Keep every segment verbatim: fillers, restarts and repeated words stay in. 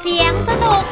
เสียงสนุก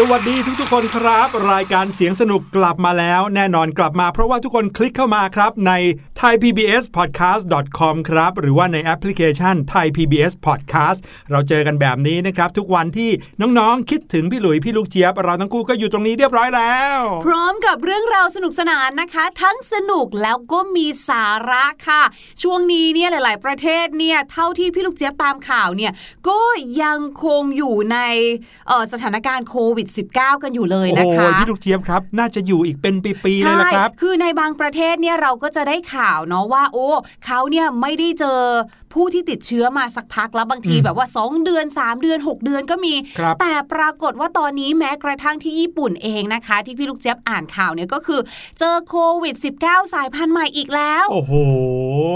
สวัสดีทุกๆคนครับรายการเสียงสนุกกลับมาแล้วแน่นอนกลับมาเพราะว่าทุกคนคลิกเข้ามาครับใน ไทยพีบีเอสพอดแคสต์ดอทคอม ครับหรือว่าในแอปพลิเคชัน ไทยพีบีเอสพอดแคสต์ เราเจอกันแบบนี้นะครับทุกวันที่น้องๆคิดถึงพี่หลุยพี่ลูกเจี๊ยบเราทั้งคู่ก็อยู่ตรงนี้เรียบร้อยแล้วพร้อมกับเรื่องราวสนุกสนานนะคะทั้งสนุกแล้วก็มีสาระค่ะช่วงนี้เนี่ยหลายๆประเทศเนี่ยเท่าที่พี่ลูกเจี๊ยบตามข่าวเนี่ยก็ยังคงอยู่ในเอ่อสถานการณ์โควิด สิบเก้า กันอยู่เลยนะคะโอ้พี่ลูกเจี๊ยบครับน่าจะอยู่อีกเป็นปีๆเลยล่ะครับคือในบางประเทศเนี่ยเราก็จะได้ข่าวเนาะว่าโอ้เขาเนี่ยไม่ได้เจอผู้ที่ติดเชื้อมาสักพักแล้วบางทีแบบว่าสองเดือนสามเดือนหกเดือนก็มีแต่ปรากฏว่าตอนนี้แม้กระทั่งที่ญี่ปุ่นเองนะคะที่พี่ลูกเจี๊ยบอ่านข่าวเนี่ยก็คือเจอโควิด สิบเก้า สายพันธุ์ใหม่อีกแล้วโอ้โห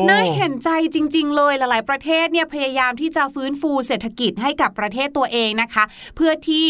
น่าเห็นใจจริงๆเลยหลายๆประเทศเนี่ยพยายามที่จะฟื้นฟูเศรษฐกิจให้กับประเทศตัวเองนะคะเพื่อที่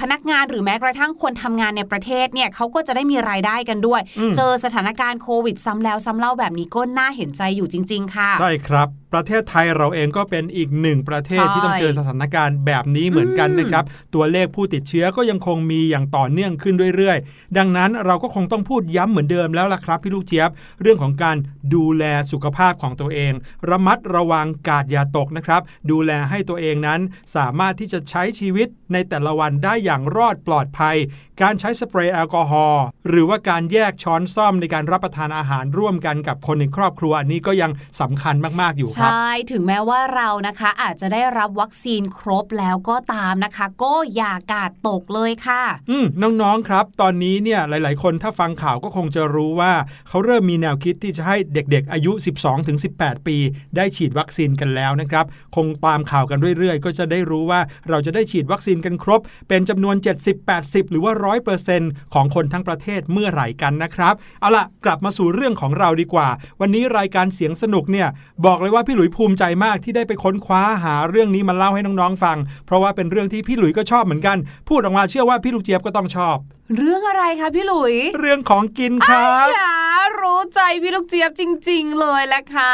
พนักงานหรือแม้กระทั่งคนทำงานในประเทศเนี่ยเขาก็จะได้มีรายได้กันด้วยเจอสถานการณ์โควิดซ้ำแล้วซ้ำเล่าแบบนี้ก็น่าเห็นใจอยู่จริงๆค่ะใช่ครับประเทศไทยเราเองก็เป็นอีกหนึ่งประเทศที่ต้องเจอสถานการณ์แบบนี้เหมือนกันนะครับตัวเลขผู้ติดเชื้อก็ยังคงมีอย่างต่อเนื่องขึ้นเรื่อยๆดังนั้นเราก็คงต้องพูดย้ำเหมือนเดิมแล้วล่ะครับพี่ลูกเจี๊ยบเรื่องของการดูแลสุขภาพของตัวเองระมัดระวังกาดอย่าตกนะครับดูแลให้ตัวเองนั้นสามารถที่จะใช้ชีวิตในแต่ละวันได้อย่างรอดปลอดภัยการใช้สเปรย์แอลกอฮอล์หรือว่าการแยกช้อนซ่อมในการรับประทานอาหารร่วมกันกับคนในครอบครัวอันนี้ก็ยังสำคัญมากๆอยู่ครับใช่ถึงแม้ว่าเรานะคะอาจจะได้รับวัคซีนครบแล้วก็ตามนะคะก็อย่ากาดตกเลยค่ะอืมน้องๆครับตอนนี้เนี่ยหลายๆคนถ้าฟังข่าวก็คงจะรู้ว่าเขาเริ่มมีแนวคิดที่จะให้เด็กๆอายุ สิบสองถึงสิบแปด ปีได้ฉีดวัคซีนกันแล้วนะครับคงตามข่าวกันเรื่อยๆก็จะได้รู้ว่าเราจะได้ฉีดวัคซีนกันครบเป็นจำนวน เจ็ดสิบถึงแปดสิบ หรือว่าหนึ่งร้อยเปอร์เซ็นต์ ของคนทั้งประเทศเมื่อไหร่กันนะครับเอาล่ะกลับมาสู่เรื่องของเราดีกว่าวันนี้รายการเสียงสนุกเนี่ยบอกเลยว่าพี่หลุยภูมิใจมากที่ได้ไปค้นคว้าหาเรื่องนี้มาเล่าให้น้องๆฟังเพราะว่าเป็นเรื่องที่พี่หลุยก็ชอบเหมือนกันพูดออกมาเชื่อว่าพี่ลูกเจี๊ยบก็ต้องชอบเรื่องอะไรคะพี่หลุยเรื่องของกินครับอ่ารู้ใจพี่ลูกเจี๊ยบจริงๆเลยแหละค่ะ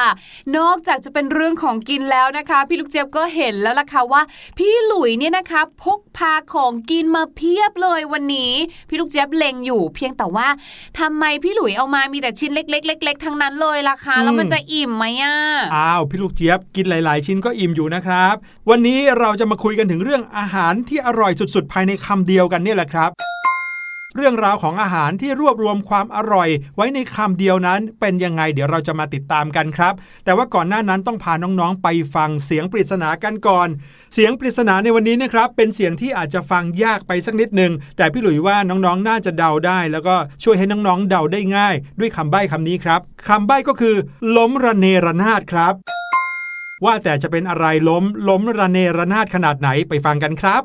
นอกจากจะเป็นเรื่องของกินแล้วนะคะพี่ลูกเจี๊ยบก็เห็นแล้วล่ะค่ะว่าพี่หลุยเนี่ยนะคะพกพาของกินมาเพียบเลยวันนี้พี่ลูกเจี๊ยบเล็งอยู่เพียงแต่ว่าทำไมพี่หลุยเอามามีแต่ชิ้นเล็กๆๆทั้งนั้นเลยล่ะค่ะแล้วมันจะอิ่มไหมอ่ะอ้าวพี่ลูกเจี๊ยบกินหลายๆชิ้นก็อิ่มอยู่นะครับวันนี้เราจะมาคุยกันถึงเรื่องอาหารที่อร่อยสุดๆภายในคำเดียวกันเนี่ยแหละครับเรื่องราวของอาหารที่รวบรวมความอร่อยไว้ในคำเดียวนั้นเป็นยังไงเดี๋ยวเราจะมาติดตามกันครับแต่ว่าก่อนหน้านั้นต้องพาน้องๆไปฟังเสียงปริศนากันก่อนเสียงปริศนาในวันนี้นะครับเป็นเสียงที่อาจจะฟังยากไปสักนิดนึงแต่พี่หลุยว่าน้องๆน่าจะเดาได้แล้วก็ช่วยให้น้องๆเดาได้ง่ายด้วยคำใบ้คำนี้ครับคำใบ้ก็คือล้มระเนระนาดครับว่าแต่จะเป็นอะไรล้มล้มระเนระนาดขนาดไหนไปฟังกันครับ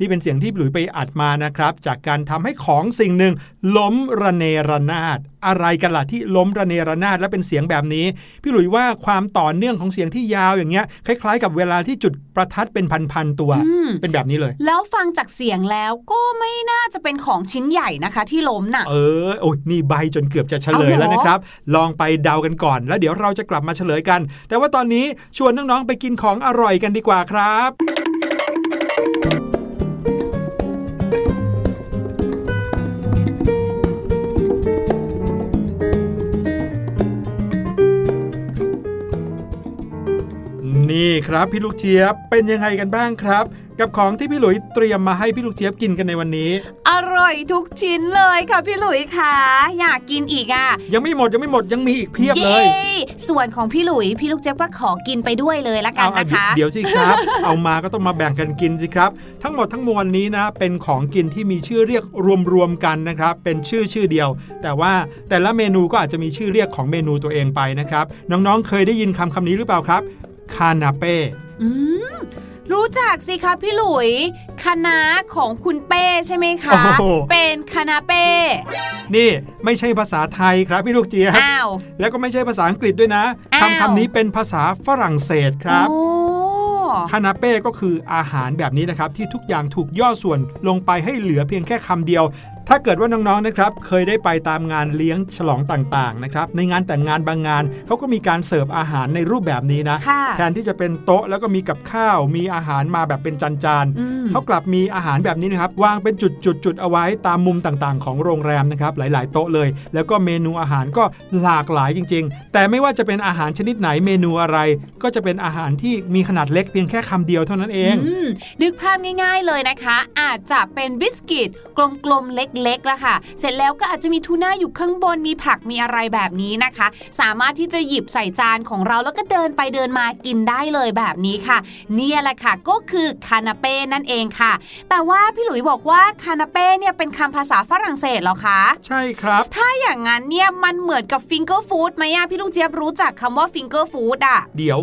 นี่เป็นเสียงที่หลุยไปอัดมานะครับจากการทำให้ของสิ่งหนึ่งล้มระเนระนาดอะไรกันล่ะที่ล้มระเนระนาดและเป็นเสียงแบบนี้พี่หลุยว่าความต่อเนื่องของเสียงที่ยาวอย่างเงี้ยคล้ายๆกับเวลาที่จุดประทัดเป็นพันๆตัวเป็นแบบนี้เลยแล้วฟังจากเสียงแล้วก็ไม่น่าจะเป็นของชิ้นใหญ่นะคะที่ล้มน่ะเออโอ้ยนี่ใบจนเกือบจะเฉลยแล้วนะครับลองไปเดากันก่อนแล้วเดี๋ยวเราจะกลับมาเฉลยกันแต่ว่าตอนนี้ชวนน้องๆไปกินของอร่อยกันดีกว่าครับนี่ครับพี่ลูกเจี๊ยบเป็นยังไงกันบ้างครับกับของที่พี่หลุยเตรียมมาให้พี่ลูกเจี๊ยบกินกันในวันนี้อร่อยทุกชิ้นเลยค่ะพี่หลุยค่ะอยากกินอีกอ่ะยังไม่หมดยังไม่หมดยังมีอีกเพียบเลยส่วนของพี่หลุยพี่ลูกเจี๊ยบก็ขอกินไปด้วยเลยละกันนะคะเดี๋ยวสิครับ เอามาก็ต้องมาแบ่งกันกินสิครับทั้งหมดทั้งมวลนี้นะเป็นของกินที่มีชื่อเรียกรวมๆกันนะครับเป็นชื่อชื่อเดียวแต่ว่าแต่ละเมนูก็อาจจะมีชื่อเรียกของเมนูตัวเองไปนะครับน้องๆเคยได้ยินคำคำนี้หรือเปล่าครับคานาเป้รู้จักสิคะพี่หลุยคณะของคุณเป้ใช่ไหมคะเป็นคณะเป้นี่ไม่ใช่ภาษาไทยครับพี่ลูกเจี๊ยบอ้าวแล้วก็ไม่ใช่ภาษาอังกฤษด้วยนะคำคำนี้เป็นภาษาฝรั่งเศสครับคานาเป้ก็คืออาหารแบบนี้นะครับที่ทุกอย่างถูกย่อส่วนลงไปให้เหลือเพียงแค่คำเดียว ถ้าเกิดว่าน้องๆนะครับเคยได้ไปตามงานเลี้ยงฉลองต่างๆนะครับในงานแต่งงานบางงานเขาก็มีการเสิร์ฟอาหารในรูปแบบนี้นะแทนที่จะเป็นโต๊ะแล้วก็มีกับข้าวมีอาหารมาแบบเป็นจานๆเขากลับมีอาหารแบบนี้นะครับวางเป็นจุดๆๆเอาไว้ตามมุมต่างๆของโรงแรมนะครับหลายๆโต๊ะเลยแล้วก็เมนูอาหารก็หลากหลายจริงๆแต่ไม่ว่าจะเป็นอาหารชนิดไหนเมนูอะไรก็จะเป็นอาหารที่มีขนาดเล็กเพียงแค่คำเดียวเท่านั้นเองนึกภาพง่ายๆเลยนะคะอาจจะเป็นบิสกิตกลมๆเล็กเล็กละค่ะเสร็จแล้วก็อาจจะมีทูน่าอยู่ข้างบนมีผักมีอะไรแบบนี้นะคะสามารถที่จะหยิบใส่จานของเราแล้วก็เดินไปเดินมากินได้เลยแบบนี้ค่ะเนี่ยแหละค่ะก็คือคานาเป้นั่นเองค่ะแต่ว่าพี่หลุยบอกว่าคานาเป้เนี่ยเป็นคำภาษาฝรั่งเศสเหรอคะใช่ครับถ้าอย่างงั้นเนี่ยมันเหมือนกับฟิงเกอร์ฟู้ดไหมอะพี่ลูกเจี๊ยบรู้จักคำว่าฟิงเกอร์ฟู้ดอะเดี๋ยว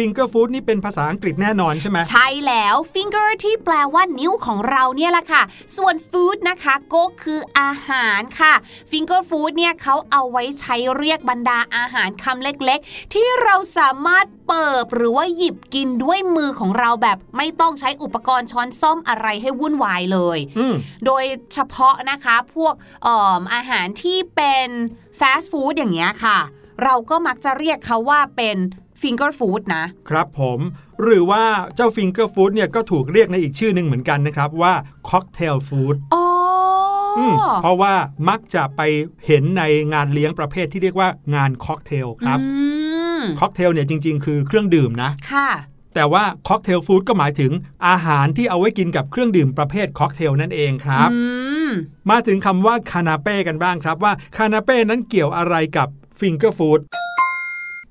finger food นี่เป็นภาษาอังกฤษแน่นอนใช่ไหมใช่แล้ว finger ที่แปลว่านิ้วของเราเนี่ยแหละค่ะส่วน food นะคะก็คืออาหารค่ะ finger food เนี่ยเขาเอาไว้ใช้เรียกบรรดาอาหารคำเล็กๆที่เราสามารถเปิบหรือว่าหยิบกินด้วยมือของเราแบบไม่ต้องใช้อุปกรณ์ช้อนส้อมอะไรให้วุ่นวายเลยโดยเฉพาะนะคะพวก อ, อ, อาหารที่เป็น fast food อย่างเงี้ยค่ะเราก็มักจะเรียกเขาว่าเป็นfinger food นะครับผมหรือว่าเจ้า finger food เนี่ยก็ถูกเรียกในอีกชื่อนึงเหมือนกันนะครับว่า cocktail food อ๋อเพราะว่ามักจะไปเห็นในงานเลี้ยงประเภทที่เรียกว่างานค็อกเทลครับค็อกเทลเนี่ยจริงๆคือเครื่องดื่มนะค่ะแต่ว่าค็อกเทลฟู้ดก็หมายถึงอาหารที่เอาไว้กินกับเครื่องดื่มประเภทค็อกเทลนั่นเองครับมาถึงคำว่าคานาเป้กันบ้างครับว่าคานาเป้นั้นเกี่ยวอะไรกับ finger food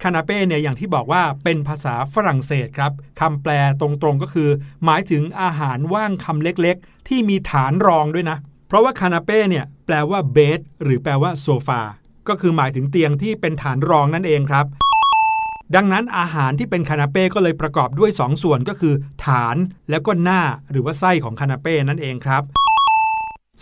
คานาเป้เนี่ยอย่างที่บอกว่าเป็นภาษาฝรั่งเศสครับคำแปลตรงๆก็คือหมายถึงอาหารว่างคำเล็กๆที่มีฐานรองด้วยนะเพราะว่าคานาเป้เนี่ยแปลว่าเบดหรือแปลว่าโซฟาก็คือหมายถึงเตียงที่เป็นฐานรองนั่นเองครับดังนั้นอาหารที่เป็นคานาเป้ก็เลยประกอบด้วยสองส่วนก็คือฐานแล้วก็หน้าหรือว่าไส้ของคานาเป้นั่นเองครับ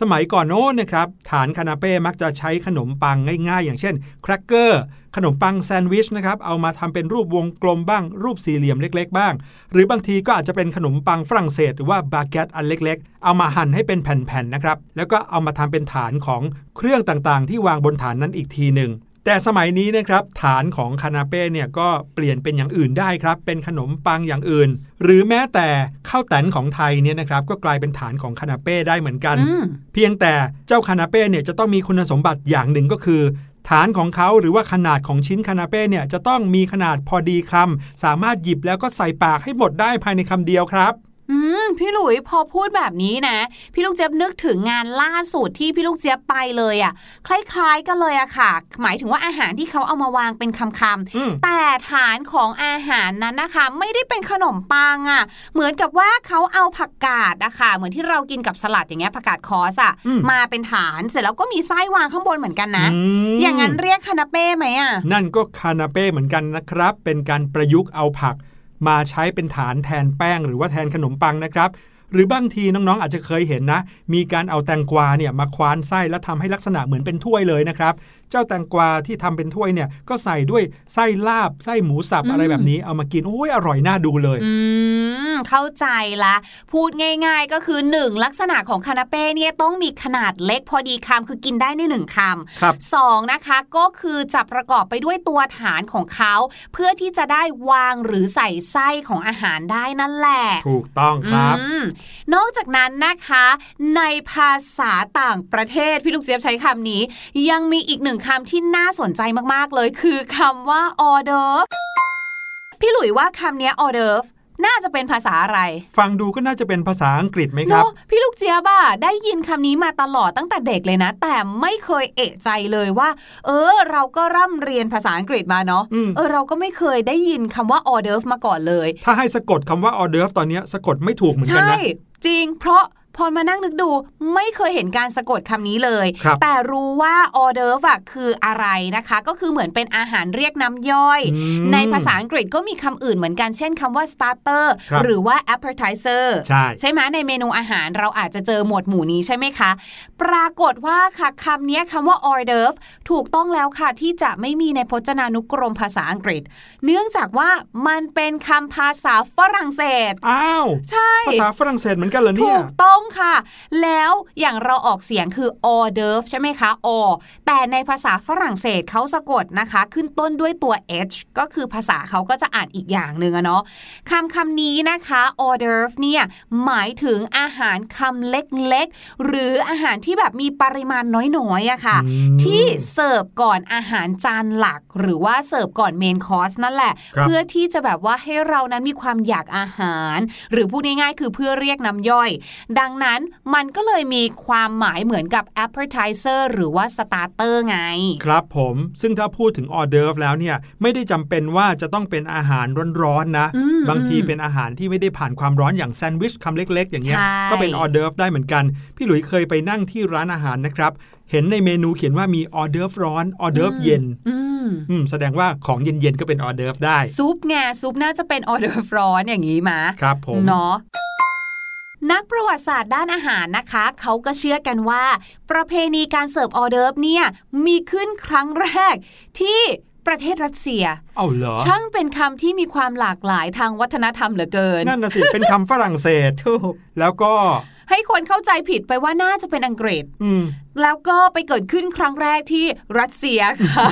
สมัยก่อนโน้นนะครับฐานคานาเป้มักจะใช้ขนมปังง่ายๆอย่างเช่นแครกเกอร์ขนมปังแซนด์วิชนะครับเอามาทำเป็นรูปวงกลมบ้างรูปสี่เหลี่ยมเล็กๆบ้างหรือบางทีก็อาจจะเป็นขนมปังฝรั่งเศสหรือว่าบาเกตอันเล็กๆเอามาหั่นให้เป็นแผ่นๆนะครับแล้วก็เอามาทำเป็นฐานของเครื่องต่างๆที่วางบนฐานนั้นอีกทีหนึ่งแต่สมัยนี้นะครับฐานของคานาเป้เนี่ยก็เปลี่ยนเป็นอย่างอื่นได้ครับเป็นขนมปังอย่างอื่นหรือแม้แต่ข้าวแตนของไทยเนี่ยนะครับก็กลายเป็นฐานของคานาเป้ได้เหมือนกันเพียงแต่เจ้าคานาเป้เนี่ยจะต้องมีคุณสมบัติอย่างหนึ่งก็คือฐานของเขาหรือว่าขนาดของชิ้นคานาเป้เนี่ยจะต้องมีขนาดพอดีคำสามารถหยิบแล้วก็ใส่ปากให้หมดได้ภายในคำเดียวครับอืมพี่หลุยพอพูดแบบนี้นะพี่ลูกเจี๊ยบนึกถึงงานล่าสุดที่พี่ลูกเจี๊ยบไปเลยอ่ะคล้ายๆกันเลยอ่ะค่ะหมายถึงว่าอาหารที่เขาเอามาวางเป็นคำๆแต่ฐานของอาหารนั้นนะคะไม่ได้เป็นขนมปังอ่ะเหมือนกับว่าเขาเอาผักกาดอะค่ะเหมือนที่เรากินกับสลัดอย่างเงี้ยผักกาดคอสอ่ะมาเป็นฐานเสร็จแล้วก็มีไส้วางข้างบนเหมือนกันนะ อ, อย่างนั้นเรียกคานาเป้ไหมอ่ะนั่นก็คานาเป้เหมือนกันนะครับเป็นการประยุกต์เอาผักมาใช้เป็นฐานแทนแป้งหรือว่าแทนขนมปังนะครับหรือบางทีน้องๆ อ, อาจจะเคยเห็นนะมีการเอาแตงกวาเนี่ยมาคว้านไส้และทำให้ลักษณะเหมือนเป็นถ้วยเลยนะครับเจ้าแตงกวาที่ทำเป็นถ้วยเนี่ยก็ใส่ด้วยไส้ลาบไส้หมูสับ อ, อะไรแบบนี้เอามากินโอ้ยอร่อยน่าดูเลยเข้าใจละพูดง่ายๆก็คือหนึ่งลักษณะของคานาเป้เนี่ยต้องมีขนาดเล็กพอดีคำคือกินได้ในหนึ่งคำสองนะคะก็คือจะประกอบไปด้วยตัวฐานของเขาเพื่อที่จะได้วางหรือใส่ไส้ของอาหารได้นั่นแหละถูกต้องครับนอกจากนั้นนะคะในภาษาต่างประเทศพี่ลูกเจี๊ยบใช้คำนี้ยังมีอีกหนึ่งคำที่น่าสนใจมากๆเลยคือคำว่าออเดิร์ฟพี่หลุยว่าคำนี้ออเดิร์ฟน่าจะเป็นภาษาอะไรฟังดูก็น่าจะเป็นภาษาอังกฤษไหมครับ no, พี่ลูกเจี๊ยบอะได้ยินคำนี้มาตลอดตั้งแต่เด็กเลยนะแต่ไม่เคยเอะใจเลยว่าเออเราก็ร่ำเรียนภาษาอังกฤษมาเนาะเออเราก็ไม่เคยได้ยินคำว่าออเดิร์ฟมาก่อนเลยถ้าให้สะกดคำว่าออเดิร์ฟตอนนี้สะกดไม่ถูกเหมือนกันนะใช่จริงเพราะพอมานั่งนึกดูไม่เคยเห็นการสะกดคำนี้เลยแต่รู้ว่าออเดิร์ฟอะคืออะไรนะคะก็คือเหมือนเป็นอาหารเรียกน้ำย่อยในภาษาอังกฤษก็มีคำอื่นเหมือนกันเช่นคำว่า starter หรือว่า appetizer ใช่ใช่ไหมในเมนูอาหารเราอาจจะเจอหมวดหมู่นี้ใช่ไหมคะปรากฏว่าค่ะคำนี้คำว่าออเดิร์ฟถูกต้องแล้วค่ะที่จะไม่มีในพจนานุกรมภาษาอังกฤษเนื่องจากว่ามันเป็นคำภาษาฝรั่งเศสอ้าวใช่ภาษาฝรั่งเศสเหมือนกันเหรอเนี่ยถูกต้อง ต้องค่ะแล้วอย่างเราออกเสียงคือ hors d'oeuvre ใช่ไหมคะ hors แต่ในภาษาฝรั่งเศสเขาสะกดนะคะขึ้นต้นด้วยตัว h ก็คือภาษาเขาก็จะอ่านอีกอย่างนึงอะเนาะคำคำนี้นะคะ hors d'oeuvre เนี่ยหมายถึงอาหารคำเล็กๆหรืออาหารที่แบบมีปริมาณน้อยๆอะค่ะที่เสิร์ฟก่อนอาหารจานหลักหรือว่าเสิร์ฟก่อนเมนคอร์สนั่นแหละเพื่อที่จะแบบว่าให้เรานั้นมีความอยากอาหารหรือพูดง่ายๆคือเพื่อเรียกน้ำย่อยดังนั้นมันก็เลยมีความหมายเหมือนกับ appetizer หรือว่า starter ไงครับผมซึ่งถ้าพูดถึง hors d'oeuvre แล้วเนี่ยไม่ได้จำเป็นว่าจะต้องเป็นอาหารร้อนๆนะบางทีเป็นอาหารที่ไม่ได้ผ่านความร้อนอย่างแซนด์วิชคำเล็กๆอย่างเงี้ยก็เป็น hors d'oeuvre ได้เหมือนกันพี่หลุยเคยไปนั่งที่ร้านอาหารนะครับเห็นในเมนูเขียนว่ามี hors d'oeuvre ร้อน hors d'oeuvre เย็นแสดงว่าของเย็นๆก็เป็น hors d'oeuvre ได้ซุปไงซุปน่าจะเป็น hors d'oeuvre ร้อนอย่างงี้มั้ยครับผมเนาะนักประวัติศาสตร์ด้านอาหารนะคะเขาก็เชื่อกันว่าประเพณีการเสิร์ฟออเดิร์ฟเนี่ยมีขึ้นครั้งแรกที่ประเทศรัสเซียเอาเหรอช่างเป็นคำที่มีความหลากหลายทางวัฒนธรรมเหลือเกินนั่นน่ะสิ เป็นคำฝรั่งเศสถูกแล้วก็ให้คนเข้าใจผิดไปว่าน่าจะเป็นอังกฤษแล้วก็ไปเกิดขึ้นครั้งแรกที่รัสเซียค่ะ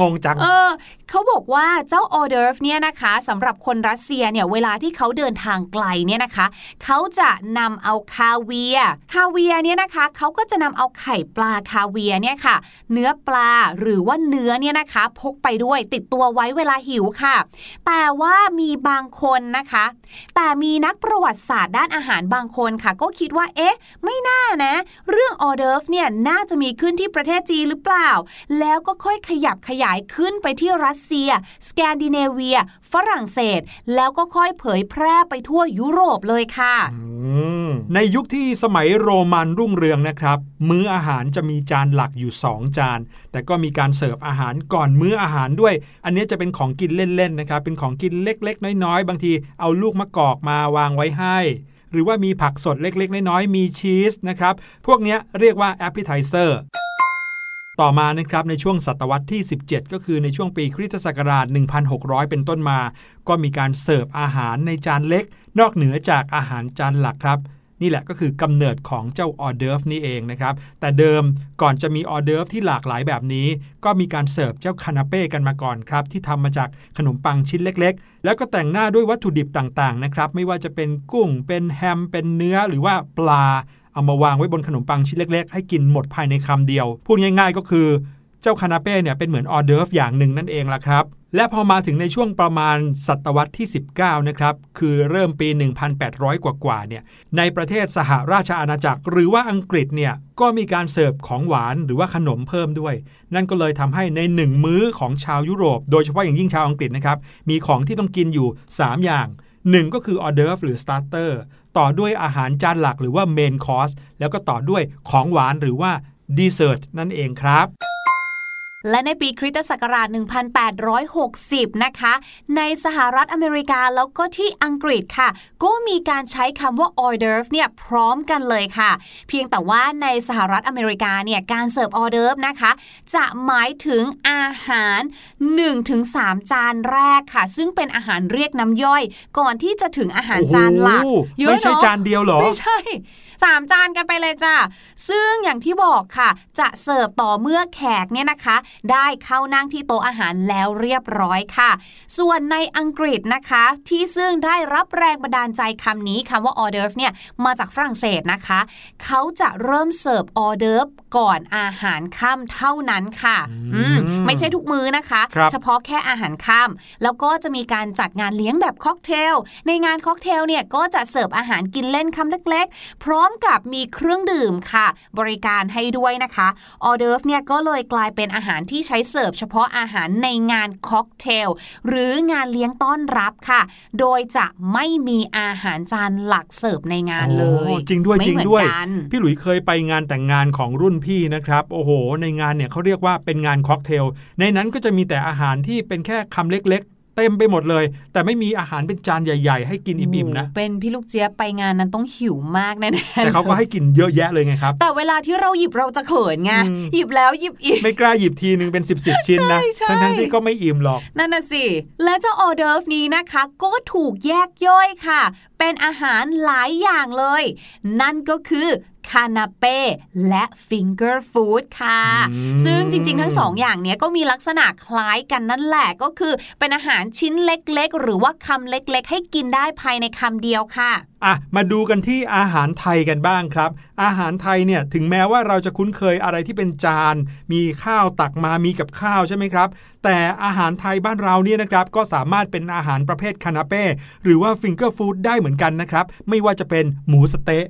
งงจังเออเขาบอกว่าเจ้าออเดิร์ฟเนี่ยนะคะสำหรับคนรัสเซียเนี่ยเวลาที่เขาเดินทางไกลเนี่ยนะคะเขาจะนำเอาคาเวียคาเวียเนี่ยนะคะเขาก็จะนำเอาไข่ปลาคาเวียเนี่ยค่ะเนื้อปลาหรือว่าเนื้อเนี่ยนะคะพกไปด้วยติดตัวไว้เวลาหิวค่ะแต่ว่ามีบางคนนะคะแต่มีนักประวัติศาสตร์ด้านอาหารบางคนค่ะก็คิดว่าเอ๊ะไม่น่านะเรื่องออเดิร์ฟเนี่ยน่าจะมีขึ้นที่ประเทศจีนหรือเปล่าแล้วก็ค่อยขยับขยายขึ้นไปที่รัสเซียสแกนดิเนเวียฝรั่งเศสแล้วก็ค่อยเผยแพร่ไปทั่วยุโรปเลยค่ะในยุคที่สมัยโรมันรุ่งเรืองนะครับมื้ออาหารจะมีจานหลักอยู่สองจานแต่ก็มีการเสิร์ฟอาหารก่อนมื้ออาหารด้วยอันนี้จะเป็นของกินเล่นๆนะครับเป็นของกินเล็กๆน้อยๆบางทีเอาลูกมะกอกมาวางไว้ให้หรือว่ามีผักสดเล็กๆน้อยๆมีชีสนะครับพวกนี้เรียกว่า appetizer ต่อมานะครับในช่วงศตวรรษที่สิบเจ็ดก็คือในช่วงปีคริสตศักราชหนึ่งพันหกร้อยเป็นต้นมาก็มีการเสิร์ฟอาหารในจานเล็กนอกเหนือจากอาหารจานหลักครับนี่แหละก็คือกำเนิดของเจ้าออเดิร์ฟนี่เองนะครับแต่เดิมก่อนจะมีออเดิร์ฟที่หลากหลายแบบนี้ก็มีการเสิร์ฟเจ้าคานาเป้กันมาก่อนครับที่ทำมาจากขนมปังชิ้นเล็กๆแล้วก็แต่งหน้าด้วยวัตถุดิบต่างๆนะครับไม่ว่าจะเป็นกุ้งเป็นแฮมเป็นเนื้อหรือว่าปลาเอามาวางไว้บนขนมปังชิ้นเล็กๆให้กินหมดภายในคำเดียวพูดง่ายๆก็คือเจ้าคานาเป้เนี่ยเป็นเหมือนออเดิร์ฟอย่างหนึ่งนั่นเองล่ะครับและพอมาถึงในช่วงประมาณศตวรรษที่สิบเก้านะครับคือเริ่มปีหนึ่งพันแปดร้อยกว่าๆเนี่ยในประเทศสหราชอาณาจักรหรือว่าอังกฤษเนี่ยก็มีการเสิร์ฟของหวานหรือว่าขนมเพิ่มด้วยนั่นก็เลยทำให้ในหนึ่งมื้อของชาวยุโรปโดยเฉพาะอย่างยิ่งชาวอังกฤษนะครับมีของที่ต้องกินอยู่สามอย่างหนึ่งก็คือออเดิร์ฟหรือสตาร์เตอร์ต่อด้วยอาหารจานหลักหรือว่าเมนคอร์สแล้วก็ต่อด้วยของหวานหรือว่าดีเซอร์ทนั่นเองครับและในปีคริสตศักราชหนึ่งพันแปดร้อยหกสิบนะคะในสหรัฐอเมริกาแล้วก็ที่อังกฤษค่ะก็มีการใช้คำว่า hors d'oeuvre เนี่ยพร้อมกันเลยค่ะเพียงแต่ว่าในสหรัฐอเมริกาเนี่ยการเสิร์ฟ hors d'oeuvre นะคะจะหมายถึงอาหาร หนึ่งถึงสาม จานแรกค่ะซึ่งเป็นอาหารเรียกน้ำย่อยก่อนที่จะถึงอาหารจานหลักไม่ใช่จานเดียวหรอไม่ใช่สามจานกันไปเลยจ้ะซึ่งอย่างที่บอกค่ะจะเสิร์ฟต่อเมื่อแขกเนี่ยนะคะได้เข้านั่งที่โต๊ะอาหารแล้วเรียบร้อยค่ะส่วนในอังกฤษนะคะที่ซึ่งได้รับแรงบันดาลใจคำนี้คำว่า hors d'oeuvre เนี่ยมาจากฝรั่งเศสนะคะเขาจะเริ่มเสิร์ฟ hors d'oeuvre ก่อนอาหารค่ำเท่านั้นค่ะอืมไม่ใช่ทุกมื้อนะคะเฉพาะแค่อาหารค่ำแล้วก็จะมีการจัดงานเลี้ยงแบบค็อกเทลในงานค็อกเทลเนี่ยก็จะเสิร์ฟอาหารกินเล่นคำเล็กๆพร้อมกับมีเครื่องดื่มค่ะบริการให้ด้วยนะคะ hors d'oeuvre เนี่ยก็เลยกลายเป็นอาหารที่ใช้เสิร์ฟเฉพาะอาหารในงานค็อกเทลหรืองานเลี้ยงต้อนรับค่ะโดยจะไม่มีอาหารจานหลักเสิร์ฟในงานเลยจริงด้วยจริงด้วยพี่หลุยเคยไปงานแต่งงานของรุ่นพี่นะครับโอ้โหในงานเนี่ยเขาเรียกว่าเป็นงานค็อกเทลในนั้นก็จะมีแต่อาหารที่เป็นแค่คำเล็ก เต็มไปหมดเลยแต่ไม่มีอาหารเป็นจานใหญ่ๆให้กินอิ่มๆนะเป็นพี่ลูกเจี๊ยบไปงานนั้นต้องหิวมากแน่ๆแต่เขาก็ให้กินเยอะแยะเลยไงครับแต่เวลาที่เราหยิบเราจะเขินไงหยิบแล้วหยิบอีกไม่กล้าหยิบทีนึงเป็นสิบ สิบชิ้นนะทั้งๆที่ก็ไม่อิ่มหรอกนั่นน่ะสิและเจ้าออเดิร์ฟนี้นะคะก็ถูกแยกย่อยค่ะเป็นอาหารหลายอย่างเลยนั่นก็คือคานาเป้และฟิงเกอร์ฟู้ดค่ะ mm. ซึ่งจริงๆทั้งสองอย่างนี้ก็มีลักษณะคล้ายกันนั่นแหละก็คือเป็นอาหารชิ้นเล็กๆหรือว่าคำเล็กๆให้กินได้ภายในคำเดียวค่ะอ่ะมาดูกันที่อาหารไทยกันบ้างครับอาหารไทยเนี่ยถึงแม้ว่าเราจะคุ้นเคยอะไรที่เป็นจานมีข้าวตักมามีกับข้าวใช่ไหมครับแต่อาหารไทยบ้านเราเนี่ยนะครับก็สามารถเป็นอาหารประเภทคานาเป้หรือว่าฟิงเกอร์ฟู้ดได้เหมือนกันนะครับไม่ว่าจะเป็นหมูสะเต๊ะ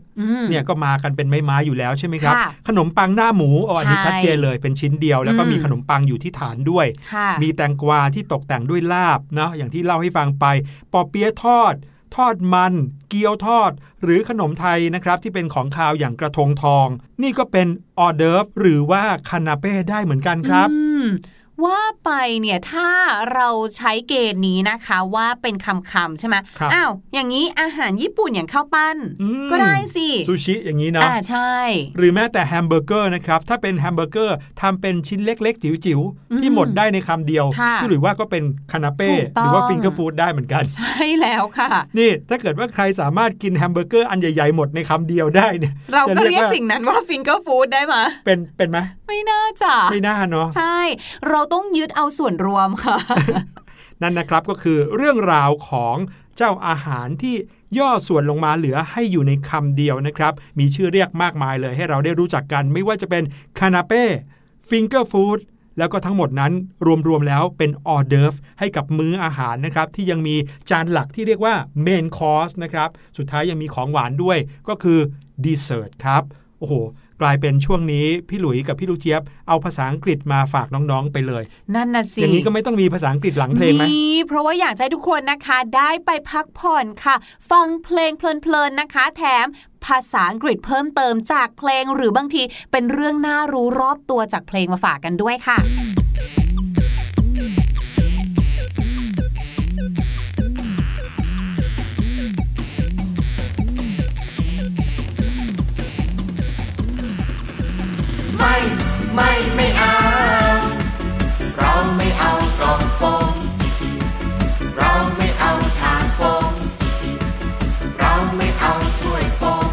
เนี่ยก็มากันเป็นไม้ๆอยู่แล้วใช่ไหมครับขนมปังหน้าหมูอันนี้ชัดเจนเลยเป็นชิ้นเดียวแล้วก็มีขนมปังอยู่ที่ฐานด้วยมีแตงกวาที่ตกแต่งด้วยลาบเนาะอย่างที่เล่าให้ฟังไปปอเปี๊ยะทอดทอดมันเกี๊ยวทอดหรือขนมไทยนะครับที่เป็นของคาวอย่างกระทงทองนี่ก็เป็นออเดิร์ฟหรือว่าคานาเป้ได้เหมือนกันครับว่าไปเนี่ยถ้าเราใช้เกณฑ์นี้นะคะว่าเป็นคำๆใช่ไหมอ้าวอย่างนี้อาหารญี่ปุ่นอย่างข้าวปั้นก็ได้สิซูชิอย่างนี้เนาะอ่าใช่หรือแม้แต่แฮมเบอร์เกอร์นะครับถ้าเป็นแฮมเบอร์เกอร์ทำเป็นชิ้นเล็กๆจิ๋วๆที่หมดได้ในคำเดียวที่หรือว่าก็เป็นคานาเป้หรือว่าฟิงเกอร์ฟู้ดได้เหมือนกันใช่แล้วค่ะนี่ถ้าเกิดว่าใครสามารถกินแฮมเบอร์เกอร์อันใหญ่ๆหมดในคำเดียวได้เนี่ยเราก็เรียกสิ่งนั้นว่าฟิงเกอร์ฟู้ดได้ไหมเป็นเป็นไหมไม่น่าจะไม่น่าเนาะใช่เราต้องยึดเอาส่วนรวมค่ะ นั่นนะครับก็คือเรื่องราวของเจ้าอาหารที่ย่อส่วนลงมาเหลือให้อยู่ในคำเดียวนะครับมีชื่อเรียกมากมายเลยให้เราได้รู้จักกันไม่ว่าจะเป็นคานาเป้ฟิงเกอร์ฟู้ดแล้วก็ทั้งหมดนั้นรวมๆแล้วเป็นออเดิร์ฟให้กับมื้ออาหารนะครับที่ยังมีจานหลักที่เรียกว่าเมนคอร์สนะครับสุดท้ายยังมีของหวานด้วยก็คือดีเซอร์ทครับโอ้โหกลายเป็นช่วงนี้พี่หลุยส์กับพี่ลูกเจี๊ยบเอาภาษาอังกฤษมาฝากน้องๆไปเลยนั่นน่ะสิอย่างนี้ก็ไม่ต้องมีภาษาอังกฤษหลังเพลงไหมนี่เพราะว่าอยากให้ทุกคนนะคะได้ไปพักผ่อนค่ะฟังเพลงเพลินๆนะคะแถมภาษาอังกฤษเพิ่มเติมจากเพลงหรือบางทีเป็นเรื่องน่ารู้รอบตัวจากเพลงมาฝากกันด้วยค่ะไม่ไม่ไม่เอาเราไม่เอากล่องโฟมเราไม่เอาถาดโฟมเราไม่เอาถ้วยโฟม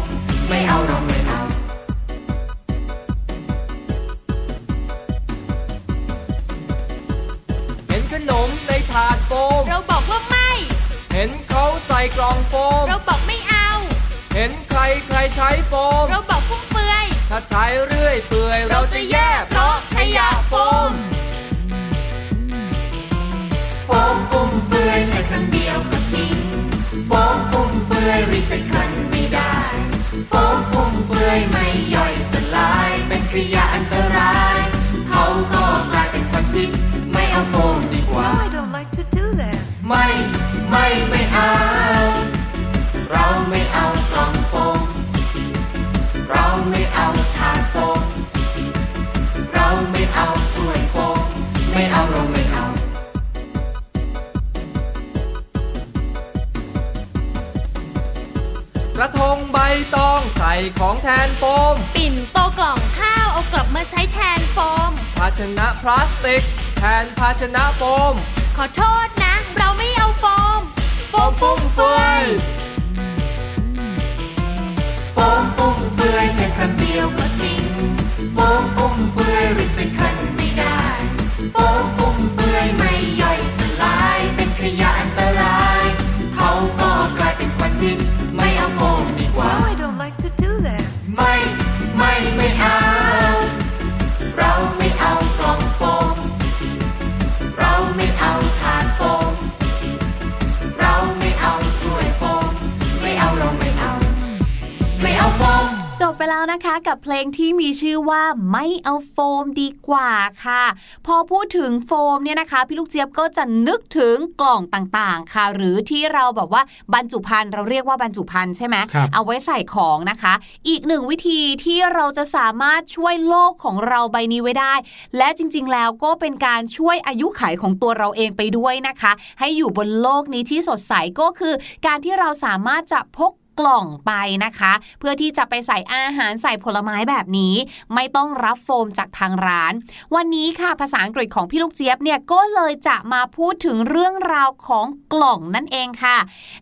ไม่เอาเราไม่เอาเห็นขนมในถาดโฟมเราบอกว่าไม่เห็นเขาใส่กล่องโฟมเราบอกไม่เอาเห็นใครใครใช้โฟมเราบอกฟุ่มเฟือยถ้าใช้เรื่อยเปื่อยเราจะแย่เพราะขยะโฟมโฟมฟุ่มเฟือยใช้ครั้งเดียวก็ทิ้งโฟมฟุ่มเฟือยรีไซเคิลไม่ได้โฟมฟุ่มเฟือยไม่ย่อยสลายเป็นขยะอันตรายเขาก็กลายเป็นความคิดไม่เอาโฟมดีกว่า No, I don't like to do that ไม่ไม่ไม่เอาเราไม่เอากล่องโฟมเราไม่เอาถาดโฟมเราไม่เอาถ้วยโฟมไม่เอาเราไม่เอากระทงใบตองใส่ของแทนโฟมปิ่นโตกล่องข้าวเอากลับมาใช้แทนโฟมภาชนะพลาสติกแทนภาชนะโฟมขอโทษนะเราไม่เอาโฟมโฟมฟุ่มเฟือยโฟมฟุ่มเฟือยใช้คำเดียวก็ทิ้งโฟมฟุ่มเฟือยรีไซเคิลไม่ได้โฟมฟุ่มเฟือยไม่ย่อยสลายเป็นขยะอันตรายเขาก็กลายเป็นควันพิษไม่เอาโฟมดีกว่า No, I don't like to do that ไม่ไม่ไม่เอาเราไม่เอากล่องโฟมเราไม่เอาถาดโฟมเราไม่เอาถ้วยโฟมไม่เอาเราไม่เอาไม่เอาโฟมจบไป แล้วนะคะกับเพลงที่มีชื่อว่าไม่เอาโฟมดีกว่าค่ะพอพูดถึงโฟมเนี่ยนะคะพี่ลูกเจี๊ยบก็จะนึกถึงกล่องต่างๆค่ะหรือที่เราแบบว่าบรรจุภัณฑ์เราเรียกว่าบรรจุภัณฑ์ใช่ไหมเอาไว้ใส่ของนะคะอีกหนึ่งวิธีที่เราจะสามารถช่วยโลกของเราใบนี้ไว้ได้และจริงๆแล้วก็เป็นการช่วยอายุขัยของตัวเราเองไปด้วยนะคะให้อยู่บนโลกนี้ที่สดใสก็คือการที่เราสามารถจะพกกล่องไปนะคะเพื่อที่จะไปใส่อาหารใส่ผลไม้แบบนี้ไม่ต้องรับโฟมจากทางร้านวันนี้ค่ะภาษาอังกฤษของพี่ลูกเจี๊ยบเนี่ยก็เลยจะมาพูดถึงเรื่องราวของกล่องนั่นเองค่ะ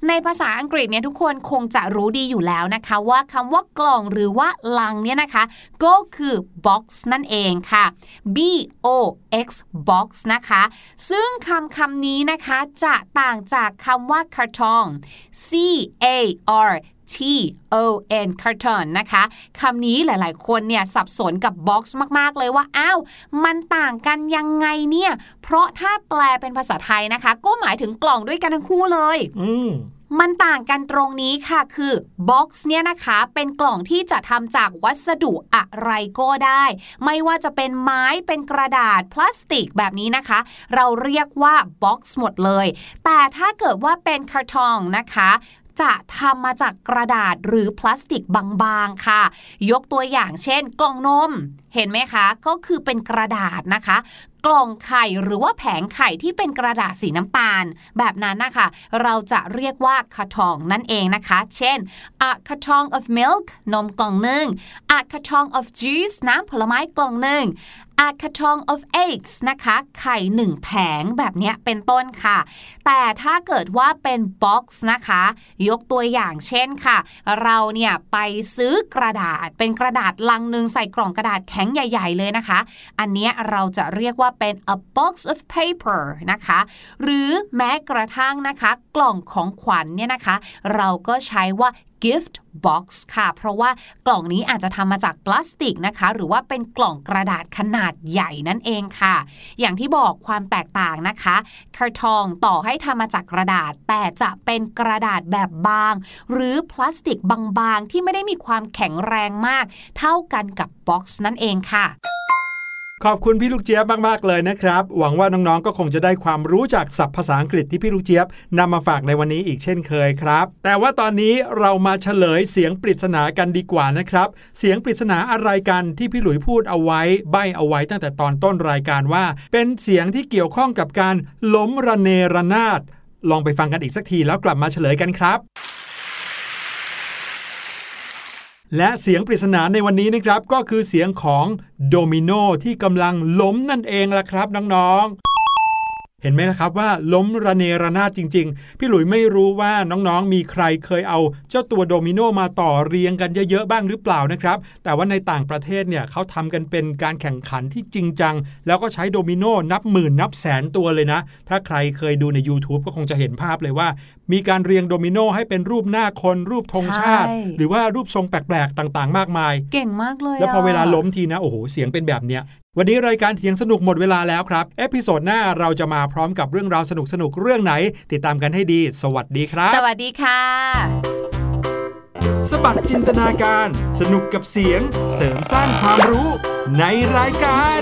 ในภาษาอังกฤษเนี่ยทุกคนคงจะรู้ดีอยู่แล้วนะคะว่าคำว่ากล่องหรือว่าลังเนี่ยนะคะก็คือ box นั่นเองค่ะ b o x box นะคะซึ่งคำคำนี้นะคะจะต่างจากคำว่า carton c a rที โอ เอ็น carton นะคะคำนี้หลายๆคนเนี่ยสับสนกับ box มากๆเลยว่าอ้าวมันต่างกันยังไงเนี่ยเพราะถ้าแปลเป็นภาษาไทยนะคะก็หมายถึงกล่องด้วยกันทั้งคู่เลยอืมมันต่างกันตรงนี้ค่ะคือบ็อกซ์เนี่ยนะคะเป็นกล่องที่จะทำจากวัสดุอะไรก็ได้ไม่ว่าจะเป็นไม้เป็นกระดาษพลาสติกแบบนี้นะคะเราเรียกว่าบ็อกซ์หมดเลยแต่ถ้าเกิดว่าเป็น carton นะคะจะทำมาจากกระดาษหรือพลาสติกบางๆค่ะยกตัวอย่างเช่นกล่องนมเห็นไหมคะก็คือเป็นกระดาษนะคะกล่องไข่หรือว่าแผงไข่ที่เป็นกระดาษสีน้ำตาลแบบนั้นนะคะเราจะเรียกว่า carton นั่นเองนะคะเช่น a carton of milk นมกล่องหนึ่ง a carton of juice น้ำผลไม้กล่องหนึ่งa carton of eggs นะคะไข่หนึ่งแผงแบบนี้เป็นต้นค่ะแต่ถ้าเกิดว่าเป็น box นะคะยกตัวอย่างเช่นค่ะเราเนี่ยไปซื้อกระดาษเป็นกระดาษลังนึงใส่กล่องกระดาษแข็งใหญ่ๆเลยนะคะอันนี้เราจะเรียกว่าเป็น a box of paper นะคะหรือแม้กระทั่งนะคะกล่องของขวัญเนี่ยนะคะเราก็ใช้ว่าgift box ค่ะเพราะว่ากล่องนี้อาจจะทำมาจากพลาสติกนะคะหรือว่าเป็นกล่องกระดาษขนาดใหญ่นั่นเองค่ะอย่างที่บอกความแตกต่างนะคะ carton ต่อให้ทำมาจากกระดาษแต่จะเป็นกระดาษแบบบางหรือพลาสติกบางๆที่ไม่ได้มีความแข็งแรงมากเท่ากันกับ box นั่นเองค่ะขอบคุณพี่ลูกเจี๊ยบมากๆเลยนะครับหวังว่าน้องๆก็คงจะได้ความรู้จากศัพท์ภาษาอังกฤษที่พี่ลูกเจี๊ยบนำมาฝากในวันนี้อีกเช่นเคยครับแต่ว่าตอนนี้เรามาเฉลยเสียงปริศนากันดีกว่านะครับเสียงปริศนาอะไรกันที่พี่หลุยพูดเอาไว้ใบ้เอาไว้ตั้งแต่ตอนต้นรายการว่าเป็นเสียงที่เกี่ยวข้องกับการล้มระเนระนาดลองไปฟังกันอีกสักทีแล้วกลับมาเฉลยกันครับและเสียงปริศนาในวันนี้นะครับก็คือเสียงของโดมิโนที่กำลังล้มนั่นเองล่ะครับน้องๆเห็นไหมล่ะครับว่าล้มระเนระนาดจริงๆพี่หลุยไม่รู้ว่าน้องๆมีใครเคยเอาเจ้าตัวโดมิโนมาต่อเรียงกันเยอะๆบ้างหรือเปล่านะครับแต่ว่าในต่างประเทศเนี่ยเขาทำกันเป็นการแข่งขันที่จริงจังแล้วก็ใช้โดมิโนนับหมื่นนับแสนตัวเลยนะถ้าใครเคยดูใน YouTube ก็คงจะเห็นภาพเลยว่ามีการเรียงโดมิโนให้เป็นรูปหน้าคนรูปธงชาติหรือว่ารูปทรงแปลกๆต่างๆมากมายเก่งมากเลยแล้วพอเวลาล้มทีนะโอ้โหเสียงเป็นแบบเนี้ยวันนี้รายการเสียงสนุกหมดเวลาแล้วครับเอพิโซดหน้าเราจะมาพร้อมกับเรื่องราวสนุกๆเรื่องไหนติดตามกันให้ดีสวัสดีครับสวัสดีค่ะสบัดจินตนาการสนุกกับเสียงเสริมสร้างความรู้ในรายการ